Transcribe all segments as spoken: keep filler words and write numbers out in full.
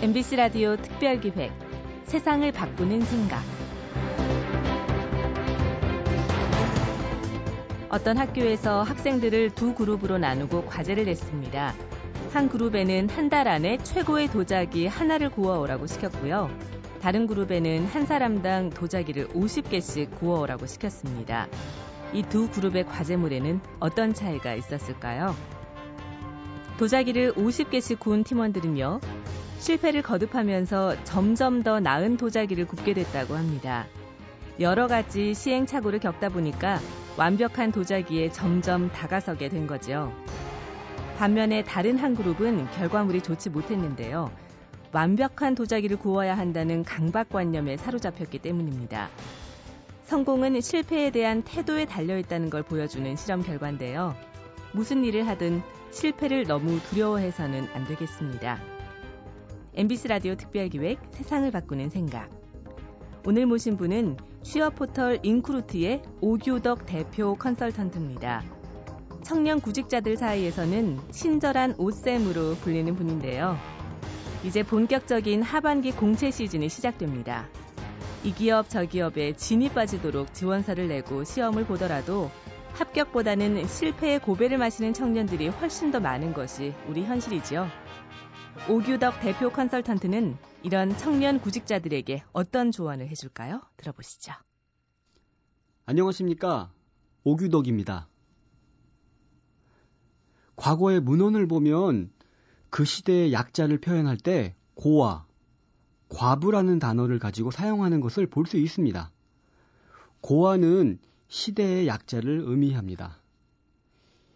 엠비씨 라디오 특별기획 세상을 바꾸는 생각. 어떤 학교에서 학생들을 두 그룹으로 나누고 과제를 냈습니다. 한 그룹에는 한 달 안에 최고의 도자기 하나를 구워오라고 시켰고요. 다른 그룹에는 한 사람당 도자기를 오십 개씩 구워오라고 시켰습니다. 이 두 그룹의 과제물에는 어떤 차이가 있었을까요? 도자기를 오십 개씩 구운 팀원들은요, 실패를 거듭하면서 점점 더 나은 도자기를 굽게 됐다고 합니다. 여러 가지 시행착오를 겪다 보니까 완벽한 도자기에 점점 다가서게 된 거죠. 반면에 다른 한 그룹은 결과물이 좋지 못했는데요. 완벽한 도자기를 구워야 한다는 강박관념에 사로잡혔기 때문입니다. 성공은 실패에 대한 태도에 달려있다는 걸 보여주는 실험 결과인데요. 무슨 일을 하든 실패를 너무 두려워해서는 안 되겠습니다. 엠비씨 라디오 특별기획 세상을 바꾸는 생각. 오늘 모신 분은 취업포털 인크루트의 오규덕 대표 컨설턴트입니다. 청년 구직자들 사이에서는 친절한 오쌤으로 불리는 분인데요. 이제 본격적인 하반기 공채 시즌이 시작됩니다. 이 기업 저 기업에 진이 빠지도록 지원서를 내고 시험을 보더라도 합격보다는 실패의 고배를 마시는 청년들이 훨씬 더 많은 것이 우리 현실이죠. 오규덕 대표 컨설턴트는 이런 청년 구직자들에게 어떤 조언을 해줄까요? 들어보시죠. 안녕하십니까? 오규덕입니다. 과거의 문헌을 보면 그 시대의 약자를 표현할 때 고아, 과부라는 단어를 가지고 사용하는 것을 볼 수 있습니다. 고아는 시대의 약자를 의미합니다.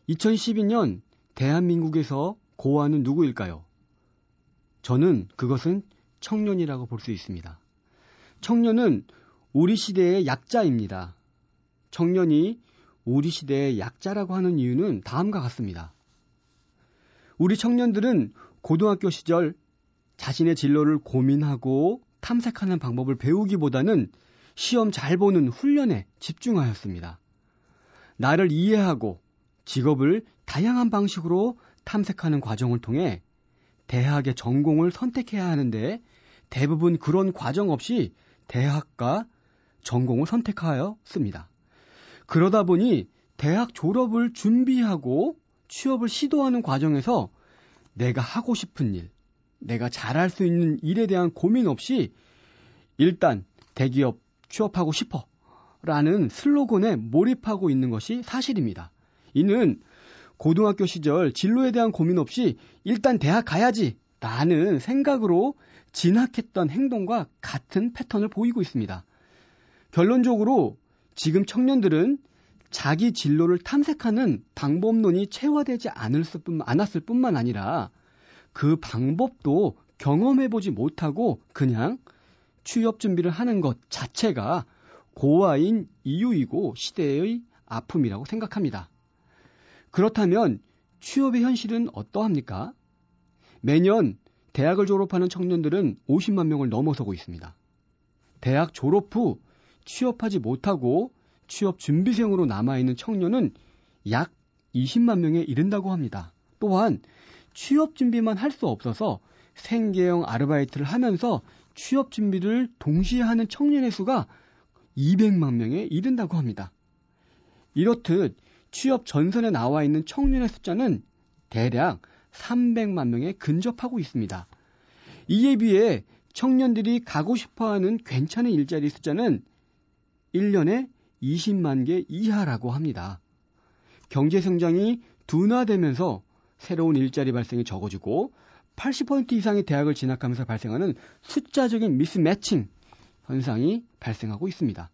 이천십이 년 대한민국에서 고아는 누구일까요? 저는 그것은 청년이라고 볼 수 있습니다. 청년은 우리 시대의 약자입니다. 청년이 우리 시대의 약자라고 하는 이유는 다음과 같습니다. 우리 청년들은 고등학교 시절 자신의 진로를 고민하고 탐색하는 방법을 배우기보다는 시험 잘 보는 훈련에 집중하였습니다. 나를 이해하고 직업을 다양한 방식으로 탐색하는 과정을 통해 대학의 전공을 선택해야 하는데 대부분 그런 과정 없이 대학과 전공을 선택하였습니다. 그러다 보니 대학 졸업을 준비하고 취업을 시도하는 과정에서 내가 하고 싶은 일, 내가 잘할 수 있는 일에 대한 고민 없이 일단 대기업 취업하고 싶어 라는 슬로건에 몰입하고 있는 것이 사실입니다. 이는 고등학교 시절 진로에 대한 고민 없이 일단 대학 가야지 라는 생각으로 진학했던 행동과 같은 패턴을 보이고 있습니다. 결론적으로 지금 청년들은 자기 진로를 탐색하는 방법론이 체화되지 않았을 뿐만 아니라 그 방법도 경험해보지 못하고 그냥 취업 준비를 하는 것 자체가 고아인 이유이고 시대의 아픔이라고 생각합니다. 그렇다면 취업의 현실은 어떠합니까? 매년 대학을 졸업하는 청년들은 오십만 명을 넘어서고 있습니다. 대학 졸업 후 취업하지 못하고 취업 준비생으로 남아있는 청년은 약 이십만 명에 이른다고 합니다. 또한 취업 준비만 할 수 없어서 생계형 아르바이트를 하면서 취업 준비를 동시에 하는 청년의 수가 이백만 명에 이른다고 합니다. 이렇듯 취업 전선에 나와 있는 청년의 숫자는 대략 삼백만 명에 근접하고 있습니다. 이에 비해 청년들이 가고 싶어하는 괜찮은 일자리 숫자는 일 년에 이십만 개 이하라고 합니다. 경제성장이 둔화되면서 새로운 일자리 발생이 적어지고 팔십 퍼센트 이상의 대학을 진학하면서 발생하는 숫자적인 미스매칭 현상이 발생하고 있습니다.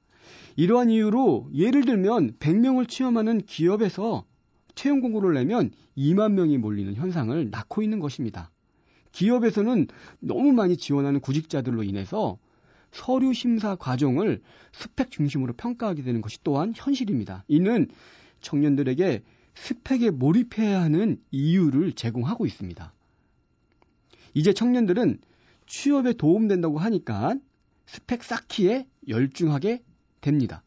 이러한 이유로 예를 들면 백 명을 취업하는 기업에서 채용 공고를 내면 이만 명이 몰리는 현상을 낳고 있는 것입니다. 기업에서는 너무 많이 지원하는 구직자들로 인해서 서류 심사 과정을 스펙 중심으로 평가하게 되는 것이 또한 현실입니다. 이는 청년들에게 스펙에 몰입해야 하는 이유를 제공하고 있습니다. 이제 청년들은 취업에 도움된다고 하니까 스펙 쌓기에 열중하게 됩니다.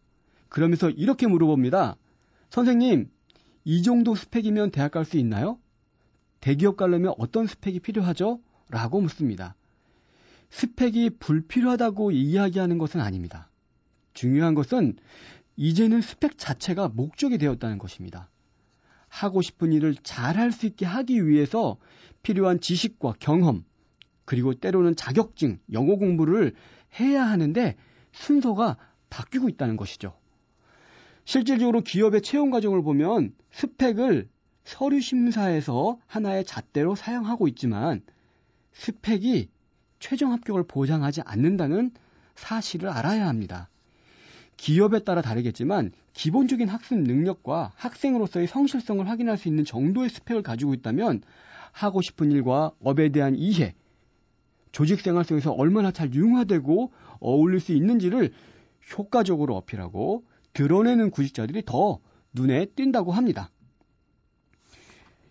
그러면서 이렇게 물어봅니다. 선생님, 이 정도 스펙이면 대학 갈 수 있나요? 대기업 가려면 어떤 스펙이 필요하죠? 라고 묻습니다. 스펙이 불필요하다고 이야기하는 것은 아닙니다. 중요한 것은 이제는 스펙 자체가 목적이 되었다는 것입니다. 하고 싶은 일을 잘할 수 있게 하기 위해서 필요한 지식과 경험, 그리고 때로는 자격증, 영어 공부를 해야 하는데 순서가 바뀌고 있다는 것이죠. 실질적으로 기업의 채용 과정을 보면 스펙을 서류 심사에서 하나의 잣대로 사용하고 있지만 스펙이 최종 합격을 보장하지 않는다는 사실을 알아야 합니다. 기업에 따라 다르겠지만 기본적인 학습 능력과 학생으로서의 성실성을 확인할 수 있는 정도의 스펙을 가지고 있다면 하고 싶은 일과 업에 대한 이해, 조직 생활 속에서 얼마나 잘 융화되고 어울릴 수 있는지를 효과적으로 어필하고 드러내는 구직자들이 더 눈에 띈다고 합니다.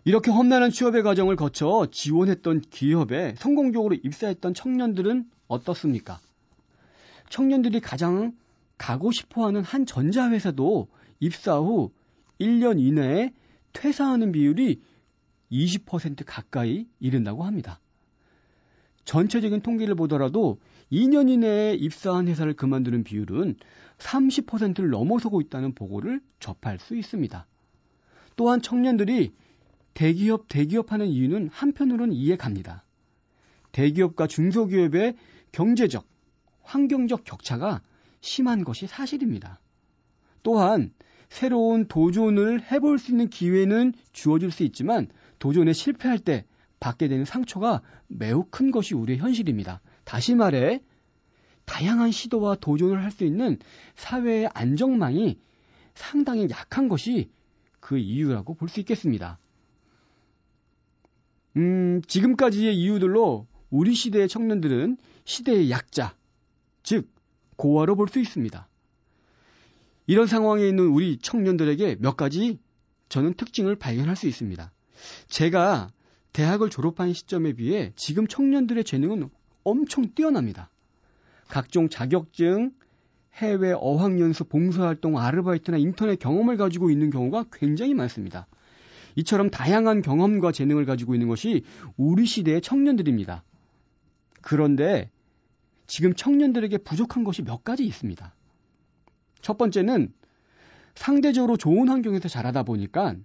이렇게 험난한 취업의 과정을 거쳐 지원했던 기업에 성공적으로 입사했던 청년들은 어떻습니까? 청년들이 가장 가고 싶어하는 한 전자회사도 입사 후 일 년 이내에 퇴사하는 비율이 이십 퍼센트 가까이 이른다고 합니다. 전체적인 통계를 보더라도 이 년 이내에 입사한 회사를 그만두는 비율은 삼십 퍼센트를 넘어서고 있다는 보고를 접할 수 있습니다. 또한 청년들이 대기업, 대기업 하는 이유는 한편으로는 이해갑니다. 대기업과 중소기업의 경제적, 환경적 격차가 심한 것이 사실입니다. 또한 새로운 도전을 해볼 수 있는 기회는 주어질 수 있지만 도전에 실패할 때 받게 되는 상처가 매우 큰 것이 우리의 현실입니다. 다시 말해 다양한 시도와 도전을 할 수 있는 사회의 안정망이 상당히 약한 것이 그 이유라고 볼 수 있겠습니다. 음, 지금까지의 이유들로 우리 시대의 청년들은 시대의 약자, 즉 고아로 볼 수 있습니다. 이런 상황에 있는 우리 청년들에게 몇 가지 저는 특징을 발견할 수 있습니다. 제가 대학을 졸업한 시점에 비해 지금 청년들의 재능은 엄청 뛰어납니다. 각종 자격증, 해외 어학연수, 봉사활동, 아르바이트나 인터넷 경험을 가지고 있는 경우가 굉장히 많습니다. 이처럼 다양한 경험과 재능을 가지고 있는 것이 우리 시대의 청년들입니다. 그런데 지금 청년들에게 부족한 것이 몇 가지 있습니다. 첫 번째는 상대적으로 좋은 환경에서 자라다 보니까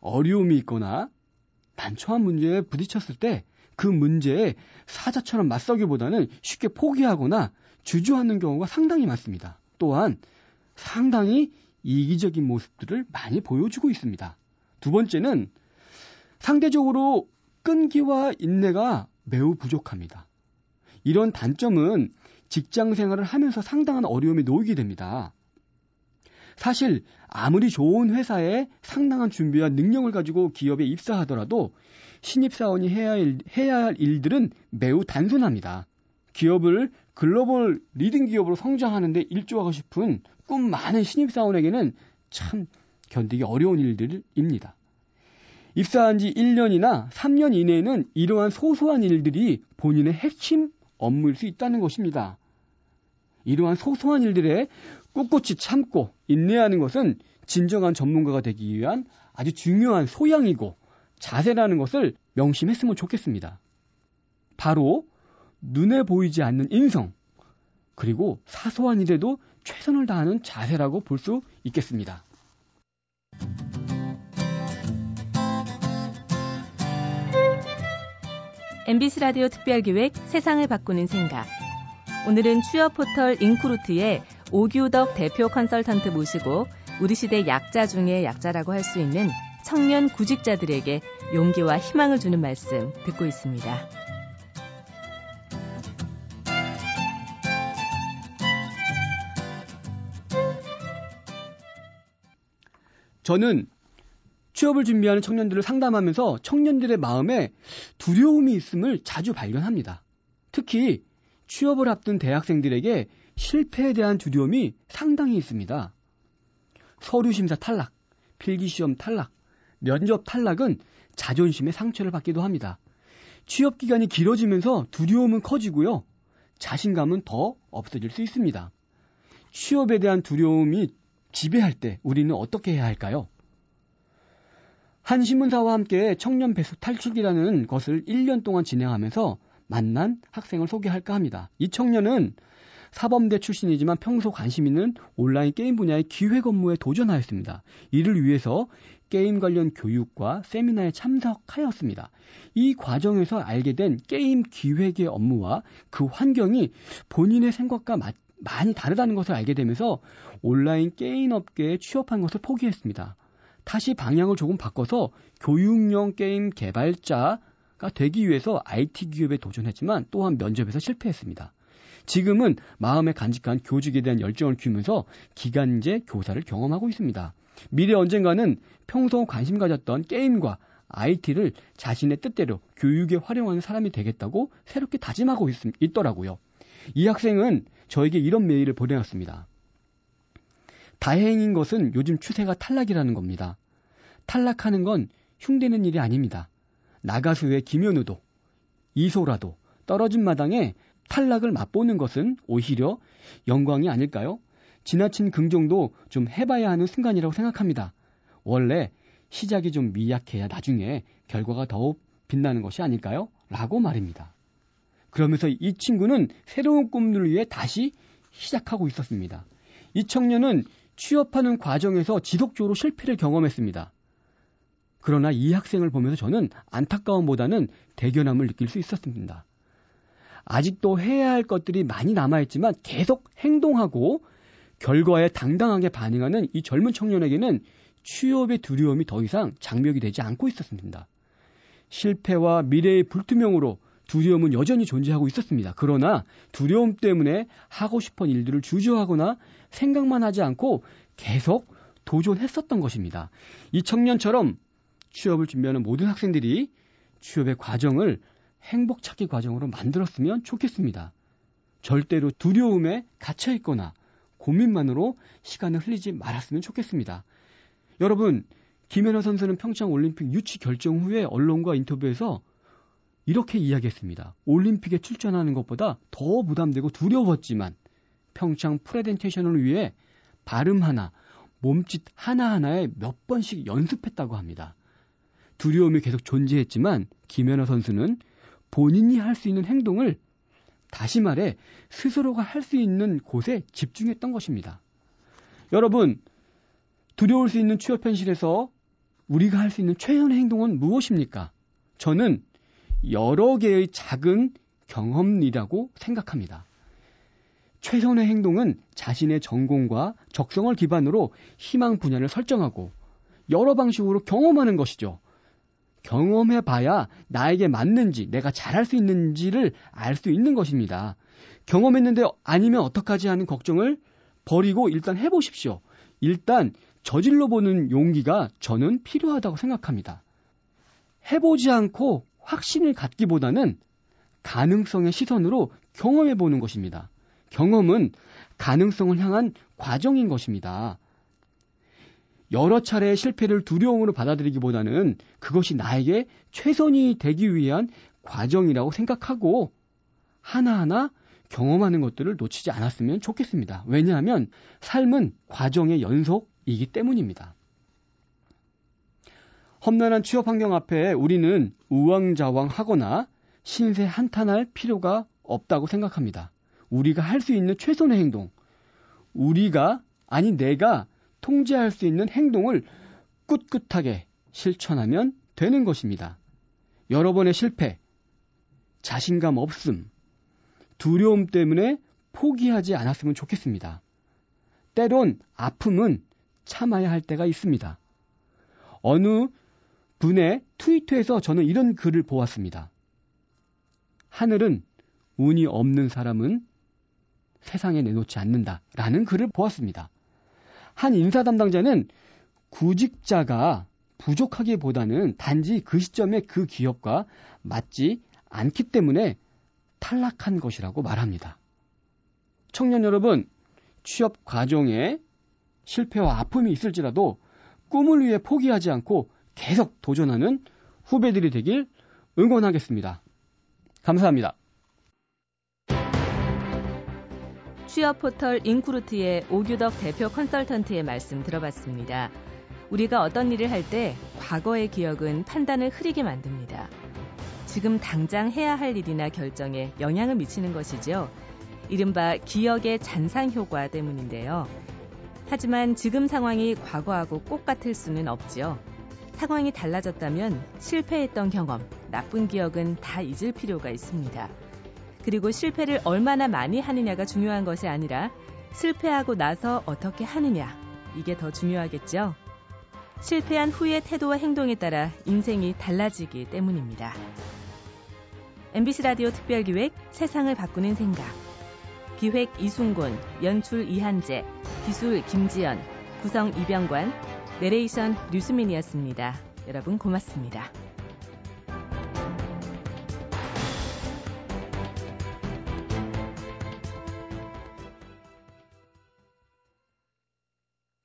어려움이 있거나 난처한 문제에 부딪혔을 때 그 문제에 사자처럼 맞서기보다는 쉽게 포기하거나 주저하는 경우가 상당히 많습니다. 또한 상당히 이기적인 모습들을 많이 보여주고 있습니다. 두 번째는 상대적으로 끈기와 인내가 매우 부족합니다. 이런 단점은 직장 생활을 하면서 상당한 어려움에 놓이게 됩니다. 사실 아무리 좋은 회사에 상당한 준비와 능력을 가지고 기업에 입사하더라도 신입사원이 해야, 일, 해야 할 일들은 매우 단순합니다. 기업을 글로벌 리딩 기업으로 성장하는 데 일조하고 싶은 꿈 많은 신입사원에게는 참 견디기 어려운 일들입니다. 입사한 지 일 년이나 삼 년 이내에는 이러한 소소한 일들이 본인의 핵심 업무일 수 있다는 것입니다. 이러한 소소한 일들에 꿋꿋이 참고 인내하는 것은 진정한 전문가가 되기 위한 아주 중요한 소양이고 자세라는 것을 명심했으면 좋겠습니다. 바로 눈에 보이지 않는 인성, 그리고 사소한 일에도 최선을 다하는 자세라고 볼 수 있겠습니다. 엠비씨 라디오 특별기획 세상을 바꾸는 생각. 오늘은 취업 포털 인크루트의 오규덕 대표 컨설턴트 모시고 우리 시대 약자 중에 약자라고 할 수 있는 청년 구직자들에게 용기와 희망을 주는 말씀 듣고 있습니다. 저는 취업을 준비하는 청년들을 상담하면서 청년들의 마음에 두려움이 있음을 자주 발견합니다. 특히 취업을 앞둔 대학생들에게 실패에 대한 두려움이 상당히 있습니다. 서류 심사 탈락, 필기시험 탈락, 면접 탈락은 자존심의 상처를 받기도 합니다. 취업 기간이 길어지면서 두려움은 커지고요, 자신감은 더 없어질 수 있습니다. 취업에 대한 두려움이 지배할 때 우리는 어떻게 해야 할까요? 한 신문사와 함께 청년 배수 탈출기라는 것을 일 년 동안 진행하면서 만난 학생을 소개할까 합니다. 이 청년은 사범대 출신이지만 평소 관심 있는 온라인 게임 분야의 기획 업무에 도전하였습니다. 이를 위해서 게임 관련 교육과 세미나에 참석하였습니다. 이 과정에서 알게 된 게임 기획의 업무와 그 환경이 본인의 생각과 맞 많이 다르다는 것을 알게 되면서 온라인 게임 업계에 취업한 것을 포기했습니다. 다시 방향을 조금 바꿔서 교육용 게임 개발자가 되기 위해서 아이티 기업에 도전했지만 또한 면접에서 실패했습니다. 지금은 마음에 간직한 교직에 대한 열정을 키우면서 기간제 교사를 경험하고 있습니다. 미래 언젠가는 평소 관심 가졌던 게임과 아이티를 자신의 뜻대로 교육에 활용하는 사람이 되겠다고 새롭게 다짐하고 있, 있더라고요. 이 학생은 저에게 이런 메일을 보내왔습니다. 다행인 것은 요즘 추세가 탈락이라는 겁니다. 탈락하는 건 흉대는 일이 아닙니다. 나가수의 김연우도 이소라도 떨어진 마당에 탈락을 맛보는 것은 오히려 영광이 아닐까요? 지나친 긍정도 좀 해봐야 하는 순간이라고 생각합니다. 원래 시작이 좀 미약해야 나중에 결과가 더욱 빛나는 것이 아닐까요? 라고 말입니다. 그러면서 이 친구는 새로운 꿈을 위해 다시 시작하고 있었습니다. 이 청년은 취업하는 과정에서 지속적으로 실패를 경험했습니다. 그러나 이 학생을 보면서 저는 안타까움보다는 대견함을 느낄 수 있었습니다. 아직도 해야 할 것들이 많이 남아있지만 계속 행동하고 결과에 당당하게 반응하는 이 젊은 청년에게는 취업의 두려움이 더 이상 장벽이 되지 않고 있었습니다. 실패와 미래의 불투명으로 두려움은 여전히 존재하고 있었습니다. 그러나 두려움 때문에 하고 싶은 일들을 주저하거나 생각만 하지 않고 계속 도전했었던 것입니다. 이 청년처럼 취업을 준비하는 모든 학생들이 취업의 과정을 행복 찾기 과정으로 만들었으면 좋겠습니다. 절대로 두려움에 갇혀 있거나 고민만으로 시간을 흘리지 말았으면 좋겠습니다. 여러분, 김연아 선수는 평창올림픽 유치 결정 후에 언론과 인터뷰에서 이렇게 이야기했습니다. 올림픽에 출전하는 것보다 더 부담되고 두려웠지만 평창 프레젠테이션을 위해 발음 하나, 몸짓 하나하나에 몇 번씩 연습했다고 합니다. 두려움이 계속 존재했지만 김연아 선수는 본인이 할 수 있는 행동을, 다시 말해 스스로가 할 수 있는 곳에 집중했던 것입니다. 여러분, 두려울 수 있는 취업 현실에서 우리가 할 수 있는 최선의 행동은 무엇입니까? 저는 여러 개의 작은 경험이라고 생각합니다. 최선의 행동은 자신의 전공과 적성을 기반으로 희망 분야를 설정하고 여러 방식으로 경험하는 것이죠. 경험해봐야 나에게 맞는지 내가 잘할 수 있는지를 알 수 있는 것입니다. 경험했는데 아니면 어떡하지 하는 걱정을 버리고 일단 해보십시오. 일단 저질러보는 용기가 저는 필요하다고 생각합니다. 해보지 않고 확신을 갖기보다는 가능성의 시선으로 경험해보는 것입니다. 경험은 가능성을 향한 과정인 것입니다. 여러 차례의 실패를 두려움으로 받아들이기보다는 그것이 나에게 최선이 되기 위한 과정이라고 생각하고 하나하나 경험하는 것들을 놓치지 않았으면 좋겠습니다. 왜냐하면 삶은 과정의 연속이기 때문입니다. 험난한 취업 환경 앞에 우리는 우왕좌왕하거나 신세 한탄할 필요가 없다고 생각합니다. 우리가 할 수 있는 최선의 행동, 우리가 아니 내가 통제할 수 있는 행동을 꿋꿋하게 실천하면 되는 것입니다. 여러 번의 실패, 자신감 없음, 두려움 때문에 포기하지 않았으면 좋겠습니다. 때론 아픔은 참아야 할 때가 있습니다. 어느 분의 트위터에서 저는 이런 글을 보았습니다. 하늘은 운이 없는 사람은 세상에 내놓지 않는다라는 글을 보았습니다. 한 인사 담당자는 구직자가 부족하기보다는 단지 그 시점에 그 기업과 맞지 않기 때문에 탈락한 것이라고 말합니다. 청년 여러분, 취업 과정에 실패와 아픔이 있을지라도 꿈을 위해 포기하지 않고 계속 도전하는 후배들이 되길 응원하겠습니다. 감사합니다. 취업 포털 인쿠루트의 오규덕 대표 컨설턴트의 말씀 들어봤습니다. 우리가 어떤 일을 할 때 과거의 기억은 판단을 흐리게 만듭니다. 지금 당장 해야 할 일이나 결정에 영향을 미치는 것이죠. 이른바 기억의 잔상효과 때문인데요. 하지만 지금 상황이 과거하고 꼭 같을 수는 없지요. 상황이 달라졌다면 실패했던 경험, 나쁜 기억은 다 잊을 필요가 있습니다. 그리고 실패를 얼마나 많이 하느냐가 중요한 것이 아니라 실패하고 나서 어떻게 하느냐, 이게 더 중요하겠죠. 실패한 후의 태도와 행동에 따라 인생이 달라지기 때문입니다. 엠비씨 라디오 특별기획 세상을 바꾸는 생각. 기획 이순곤, 연출 이한재, 기술 김지연, 구성 이병관, 내레이션 류수민이었습니다. 여러분 고맙습니다.